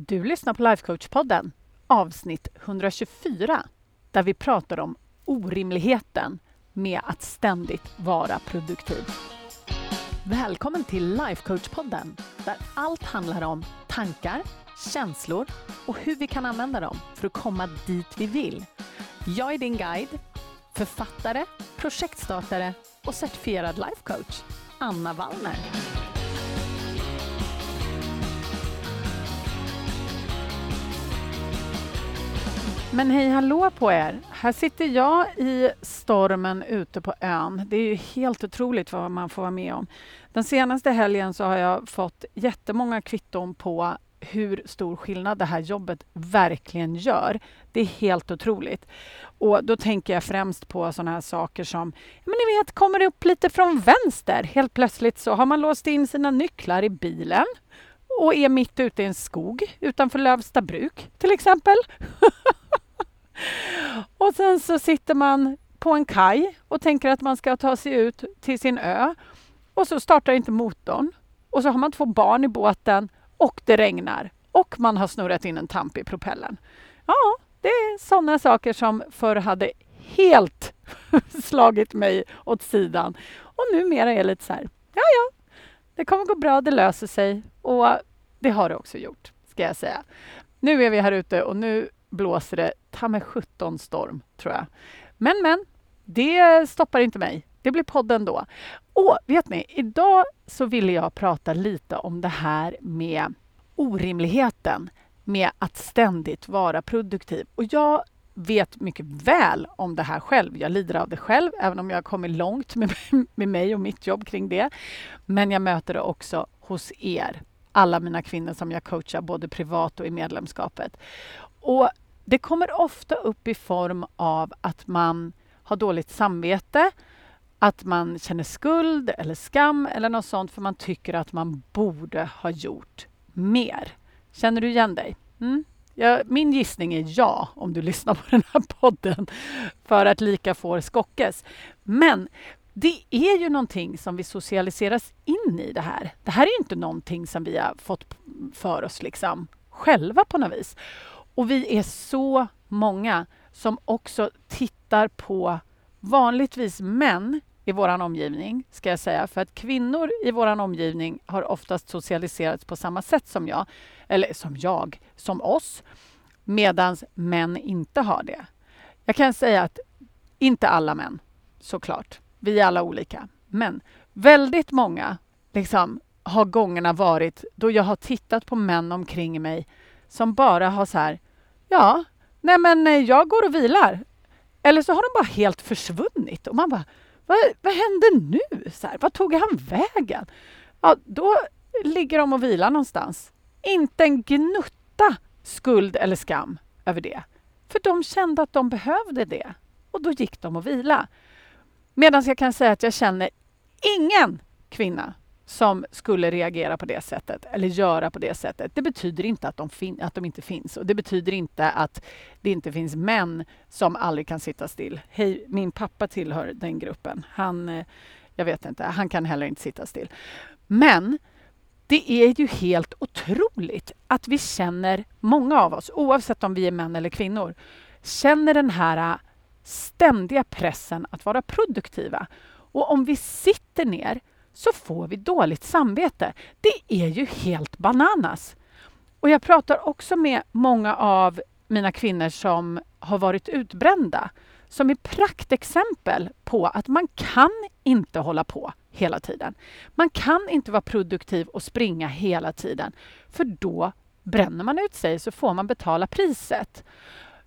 Du lyssnar på Life Coach podden, avsnitt 124, där vi pratar om orimligheten med att ständigt vara produktiv. Välkommen till Life Coach podden, där allt handlar om tankar, känslor och hur vi kan använda dem för att komma dit vi vill. Jag är din guide, författare, projektstartare och certifierad life coach, Anna Wallner. Men hej, hallå på er! Här sitter jag i stormen ute på ön. Det är ju helt otroligt vad man får vara med om. Den senaste helgen så har jag fått jättemånga kvitton på hur stor skillnad det här jobbet verkligen gör. Det är helt otroligt. Och då tänker jag främst på sådana här saker som, men ni vet, kommer det upp lite från vänster. Helt plötsligt så har man låst in sina nycklar i bilen och är mitt ute i en skog utanför Lövsta bruk till exempel. Och sen så sitter man på en kaj och tänker att man ska ta sig ut till sin ö. Och så startar inte motorn. Och så har man två barn i båten och det regnar. Och man har snurrat in en tamp i propellen. Ja, det är sådana saker som förr hade helt slagit mig åt sidan. Och numera är jag lite så här, ja, det kommer gå bra, det löser sig. Och det har det också gjort, ska jag säga. Nu är vi här ute och nu blåser det ta med 17 storm, tror jag. Men, det stoppar inte mig. Det blir podden då. Och vet ni, idag så ville jag prata lite om det här med orimligheten med att ständigt vara produktiv. Och jag vet mycket väl om det här själv. Jag lider av det själv, även om jag har kommit långt med mig och mitt jobb kring det. Men jag möter det också hos er. Alla mina kvinnor som jag coachar, både privat och i medlemskapet. Och det kommer ofta upp i form av att man har dåligt samvete, att man känner skuld eller skam eller något sånt för man tycker att man borde ha gjort mer. Känner du igen dig? Ja, min gissning är ja, om du lyssnar på den här podden, för att lika får skockes. Men det är ju någonting som vi socialiseras in i det här. Det här är ju inte någonting som vi har fått för oss liksom själva på något vis. Och vi är så många som också tittar på vanligtvis män i våran omgivning, ska jag säga. För att kvinnor i våran omgivning har oftast socialiserats på samma sätt som jag, eller som oss, medan män inte har det. Jag kan säga att inte alla män, såklart. Vi är alla olika. Men väldigt många liksom har gångerna varit då jag har tittat på män omkring mig som bara har så här, ja, nej men jag går och vilar. Eller så har de bara helt försvunnit. Och man bara, vad hände nu? Så här, vad tog han vägen? Ja, då ligger de och vilar någonstans. Inte en gnutta skuld eller skam över det. För de kände att de behövde det. Och då gick de och vila. Medan jag kan säga att jag känner ingen kvinna som skulle reagera på det sättet eller göra på det sättet. Det betyder inte att de inte finns. Och det betyder inte att det inte finns män som aldrig kan sitta still. Hej, min pappa tillhör den gruppen. Han kan heller inte sitta still. Men det är ju helt otroligt att vi känner, många av oss, oavsett om vi är män eller kvinnor, känner den här ständiga pressen att vara produktiva. Och om vi sitter ner så får vi dåligt samvete. Det är ju helt bananas. Och jag pratar också med många av mina kvinnor som har varit utbrända. Som är praktexempel på att man kan inte hålla på hela tiden. Man kan inte vara produktiv och springa hela tiden. För då bränner man ut sig så får man betala priset.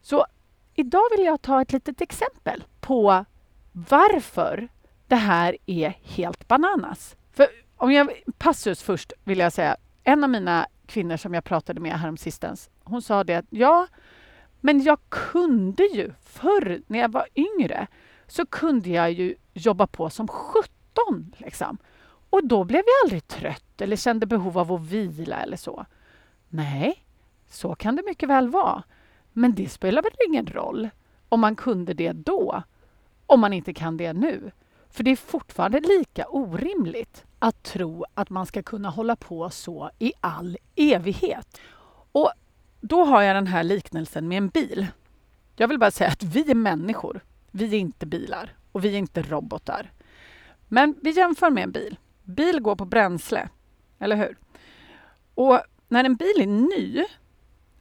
Så idag vill jag ta ett litet exempel på varför det här är helt bananas. För passus först vill jag säga. En av mina kvinnor som jag pratade med häromsistens, hon sa det att ja, men jag kunde ju förr när jag var yngre så kunde jag ju jobba på som 17 liksom. Och då blev jag aldrig trött eller kände behov av att vila eller så. Nej, så kan det mycket väl vara. Men det spelar väl ingen roll om man kunde det då, om man inte kan det nu. För det är fortfarande lika orimligt att tro att man ska kunna hålla på så i all evighet. Och då har jag den här liknelsen med en bil. Jag vill bara säga att vi är människor. Vi är inte bilar och vi är inte robotar. Men vi jämför med en bil. Bil går på bränsle, eller hur? Och när en bil är ny,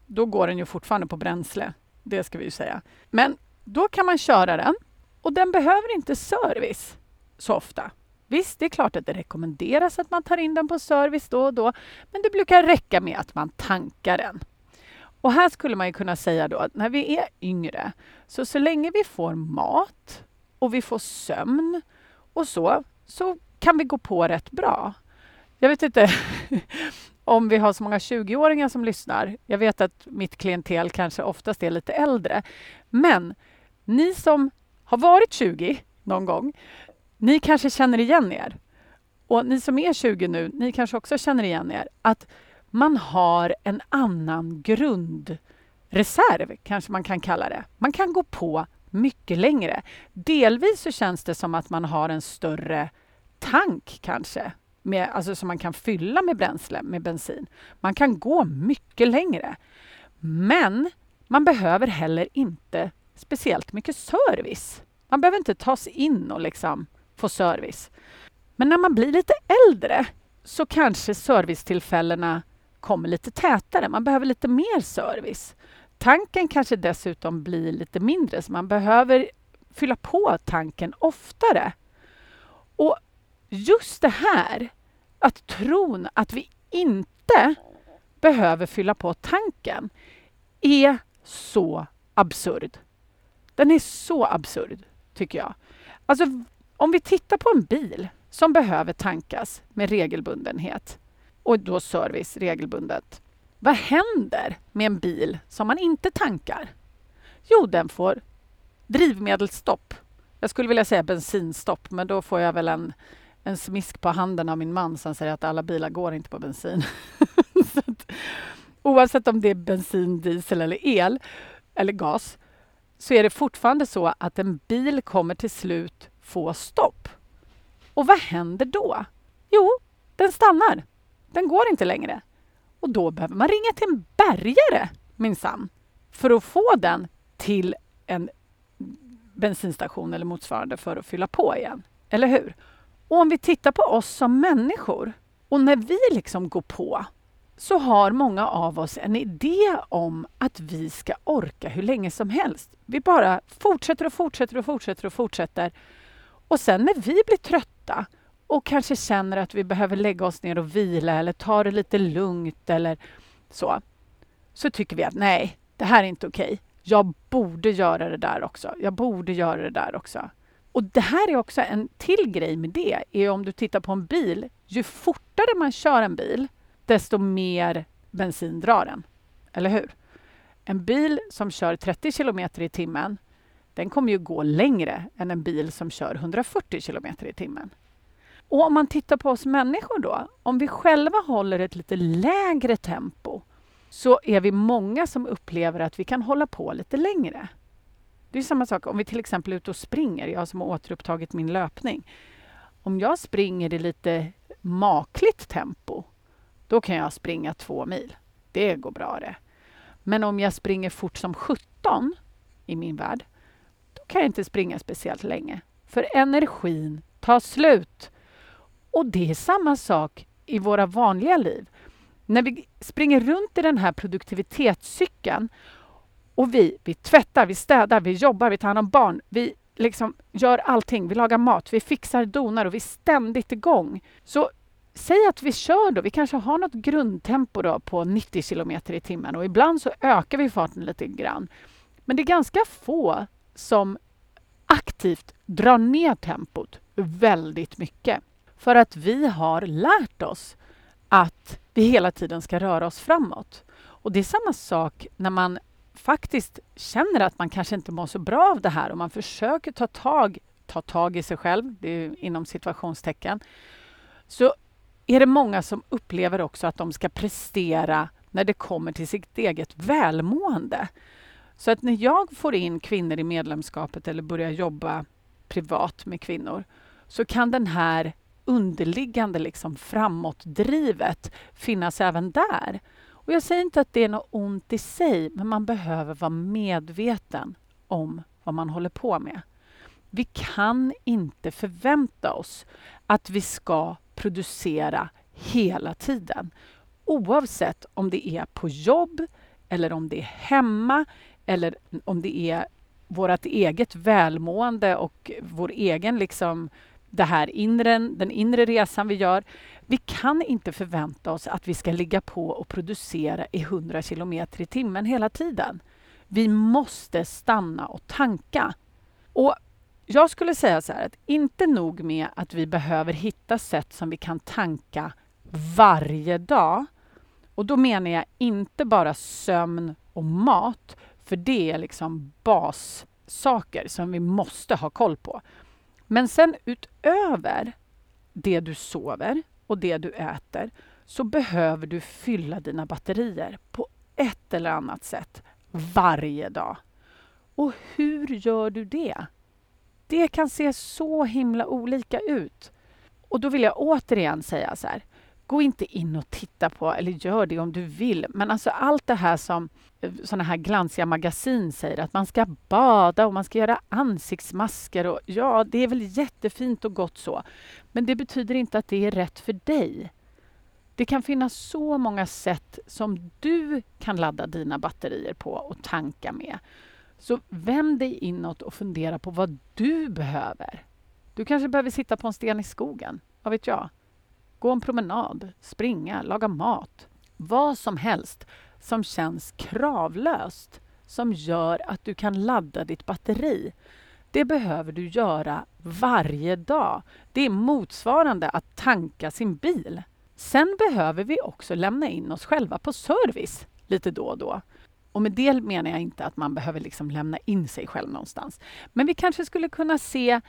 då går den ju fortfarande på bränsle. Det ska vi ju säga. Men då kan man köra den och den behöver inte service så ofta. Visst, det är klart att det rekommenderas att man tar in den på service då och då. Men det brukar räcka med att man tankar den. Och här skulle man ju kunna säga då att när vi är yngre, så länge vi får mat och vi får sömn och så kan vi gå på rätt bra. Jag vet inte om vi har så många 20-åringar som lyssnar. Jag vet att mitt klientel kanske oftast är lite äldre. Men ni som har varit 20 någon gång, ni kanske känner igen er. Och ni som är 20 nu, ni kanske också känner igen er. Att man har en annan grundreserv, kanske man kan kalla det. Man kan gå på mycket längre. Delvis så känns det som att man har en större tank kanske. Alltså som man kan fylla med bränsle, med bensin. Man kan gå mycket längre. Men man behöver heller inte speciellt mycket service. Man behöver inte ta sig in och liksom få service. Men när man blir lite äldre så kanske servicetillfällena kommer lite tätare. Man behöver lite mer service. Tanken kanske dessutom blir lite mindre, så man behöver fylla på tanken oftare. Och just det här, att tron att vi inte behöver fylla på tanken, är så absurd. Den är så absurd, tycker jag. Alltså, om vi tittar på en bil som behöver tankas med regelbundenhet och då service regelbundet. Vad händer med en bil som man inte tankar? Jo, den får drivmedelsstopp. Jag skulle vilja säga bensinstopp, men då får jag väl en smisk på handen av min man som säger att alla bilar går inte på bensin. Så att, oavsett om det är bensin, diesel eller el eller gas, så är det fortfarande så att en bil kommer till slut få stopp. Och vad händer då? Jo, den stannar. Den går inte längre. Och då behöver man ringa till en bärgare, minsann, för att få den till en bensinstation eller motsvarande för att fylla på igen. Eller hur? Och om vi tittar på oss som människor, och när vi liksom går på, så har många av oss en idé om att vi ska orka hur länge som helst. Vi bara fortsätter. Och sen när vi blir trötta och kanske känner att vi behöver lägga oss ner och vila eller ta det lite lugnt eller så tycker vi att nej, det här är inte okej. Jag borde göra det där också. Och det här är också en till grej med det, är om du tittar på en bil, ju fortare man kör en bil, desto mer bensin drar den. Eller hur? En bil som kör 30 kilometer i timmen, den kommer ju gå längre än en bil som kör 140 kilometer i timmen. Och om man tittar på oss människor då, om vi själva håller ett lite lägre tempo, så är vi många som upplever att vi kan hålla på lite längre. Det är samma sak om vi till exempel är ute och springer, jag som har återupptagit min löpning. Om jag springer i lite makligt tempo, då kan jag springa 2 mil. Det går bra det. Men om jag springer fort som 17 i min värld, då kan jag inte springa speciellt länge. För energin tar slut. Och det är samma sak i våra vanliga liv. När vi springer runt i den här produktivitetscykeln och vi tvättar, vi städar, vi jobbar, vi tar hand om barn, vi liksom gör allting, vi lagar mat, vi fixar, donar och vi är ständigt igång. Så säg att vi kör då, vi kanske har något grundtempo då på 90 kilometer i timmen och ibland så ökar vi farten lite grann. Men det är ganska få som aktivt drar ner tempot väldigt mycket. För att vi har lärt oss att vi hela tiden ska röra oss framåt. Och det är samma sak när man faktiskt känner att man kanske inte mår så bra av det här och man försöker ta tag i sig själv, det är inom situationstecken, så är det många som upplever också att de ska prestera när det kommer till sitt eget välmående. Så att när jag får in kvinnor i medlemskapet eller börjar jobba privat med kvinnor, så kan den här underliggande liksom framåtdrivet finnas även där. Och jag säger inte att det är något ont i sig, men man behöver vara medveten om vad man håller på med. Vi kan inte förvänta oss att vi ska producera hela tiden. Oavsett om det är på jobb eller om det är hemma eller om det är vårt eget välmående och vår egen liksom det här inre, den inre resan vi gör. Vi kan inte förvänta oss att vi ska ligga på och producera i 100 kilometer i timmen hela tiden. Vi måste stanna och tanka. Och jag skulle säga så här att inte nog med att vi behöver hitta sätt som vi kan tanka varje dag. Och då menar jag inte bara sömn och mat. För det är liksom bassaker som vi måste ha koll på. Men sen utöver det du sover och det du äter så behöver du fylla dina batterier på ett eller annat sätt varje dag. Och hur gör du det? Det kan se så himla olika ut. Och då vill jag återigen säga så här. Gå inte in och titta på, eller gör det om du vill. Men alltså allt det här som sådana här glansiga magasin säger. Att man ska bada och man ska göra ansiktsmasker. Och ja, det är väl jättefint och gott så. Men det betyder inte att det är rätt för dig. Det kan finnas så många sätt som du kan ladda dina batterier på och tanka med. Så vänd dig inåt och fundera på vad du behöver. Du kanske behöver sitta på en sten i skogen. Vad vet jag? Gå en promenad, springa, laga mat. Vad som helst som känns kravlöst. Som gör att du kan ladda ditt batteri. Det behöver du göra varje dag. Det är motsvarande att tanka sin bil. Sen behöver vi också lämna in oss själva på service lite då och då. Och med det menar jag inte att man behöver liksom lämna in sig själv någonstans. Men vi kanske skulle kunna se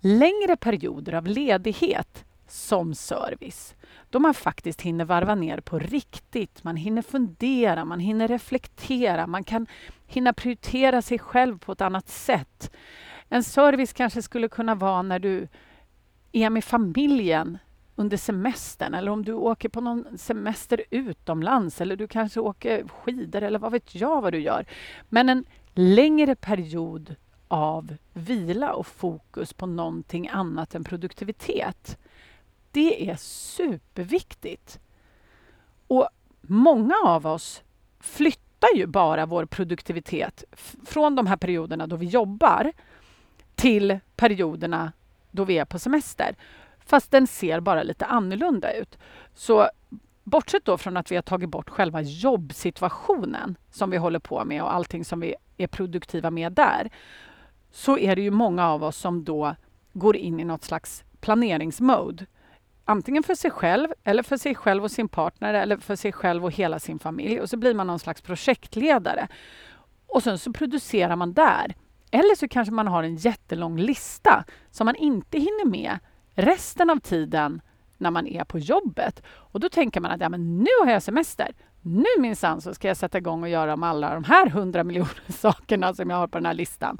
längre perioder av ledighet som service. Då man faktiskt hinner varva ner på riktigt. Man hinner fundera, man hinner reflektera. Man kan hinna prioritera sig själv på ett annat sätt. En service kanske skulle kunna vara när du är med familjen under semestern eller om du åker på någon semester utomlands eller du kanske åker skidor eller vad vet jag vad du gör. Men en längre period av vila och fokus på någonting annat än produktivitet. Det är superviktigt. Och många av oss flyttar ju bara vår produktivitet från de här perioderna då vi jobbar till perioderna då vi är på semester. Fast den ser bara lite annorlunda ut. Så bortsett då från att vi har tagit bort själva jobbsituationen som vi håller på med och allting som vi är produktiva med där. Så är det ju många av oss som då går in i något slags planeringsmode. Antingen för sig själv eller för sig själv och sin partner eller för sig själv och hela sin familj. Och så blir man någon slags projektledare. Och sen så producerar man där. Eller så kanske man har en jättelång lista som man inte hinner med resten av tiden när man är på jobbet. Och då tänker man att ja, men nu har jag semester. Nu minsann så ska jag sätta igång och göra om alla de här 100 miljoner sakerna som jag har på den här listan.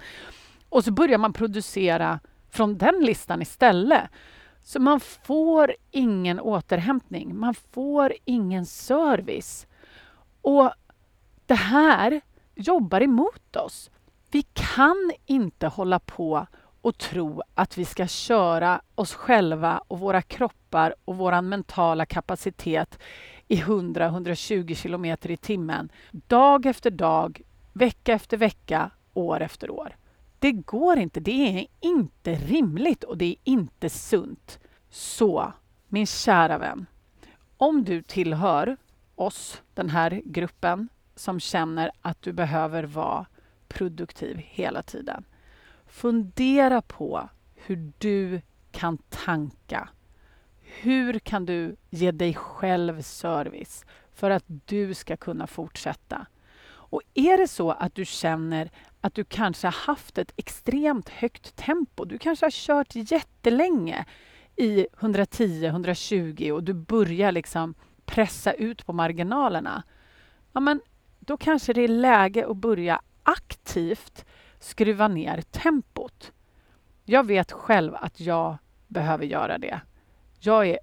Och så börjar man producera från den listan istället. Så man får ingen återhämtning. Man får ingen service. Och det här jobbar emot oss. Vi kan inte hålla på och tro att vi ska köra oss själva och våra kroppar och vår mentala kapacitet i 100-120 kilometer i timmen. Dag efter dag, vecka efter vecka, år efter år. Det går inte. Det är inte rimligt och det är inte sunt. Så, min kära vän. Om du tillhör oss, den här gruppen, som känner att du behöver vara produktiv hela tiden. Fundera på hur du kan tanka. Hur kan du ge dig själv service för att du ska kunna fortsätta? Och är det så att du känner att du kanske har haft ett extremt högt tempo. Du kanske har kört jättelänge i 110-120 och du börjar liksom pressa ut på marginalerna. Ja, men då kanske det är läge att börja aktivt skruva ner tempot. Jag vet själv att jag behöver göra det. Jag är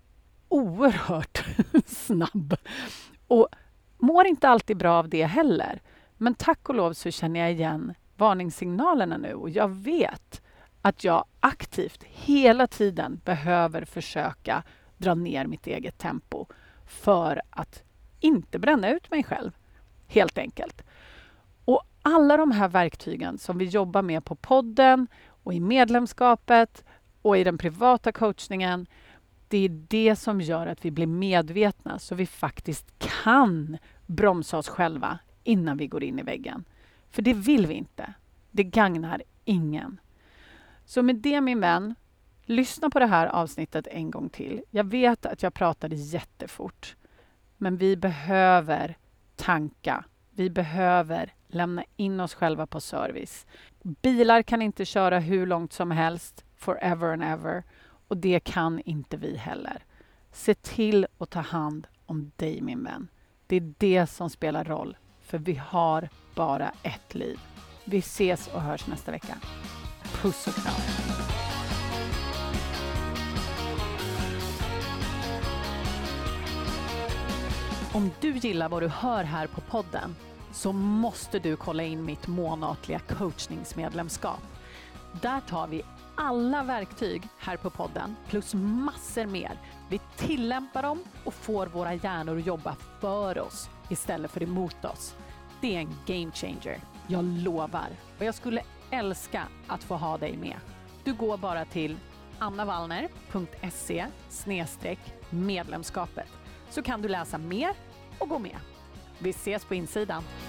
oerhört snabb och mår inte alltid bra av det heller. Men tack och lov så känner jag igen varningssignalerna nu. Och jag vet att jag aktivt hela tiden behöver försöka dra ner mitt eget tempo för att inte bränna ut mig själv, helt enkelt. Och alla de här verktygen som vi jobbar med på podden och i medlemskapet och i den privata coachningen, det är det som gör att vi blir medvetna så vi faktiskt kan bromsa oss själva innan vi går in i väggen. För det vill vi inte. Det gagnar ingen. Så med det, min vän, lyssna på det här avsnittet en gång till. Jag vet att jag pratade jättefort. Men vi behöver tanka. Vi behöver lämna in oss själva på service. Bilar kan inte köra hur långt som helst, forever and ever. Och det kan inte vi heller. Se till att ta hand om dig, min vän. Det är det som spelar roll. För vi har bara ett liv. Vi ses och hörs nästa vecka. Puss och kram. Om du gillar vad du hör här på podden så måste du kolla in mitt månatliga coachningsmedlemskap. Där tar vi alla verktyg här på podden plus massor mer. Vi tillämpar dem och får våra hjärnor att jobba för oss istället för emot oss. Det är en game changer, jag lovar. Och jag skulle älska att få ha dig med. Du går bara till annawallner.se/medlemskapet. Så kan du läsa mer och gå med. Vi ses på insidan.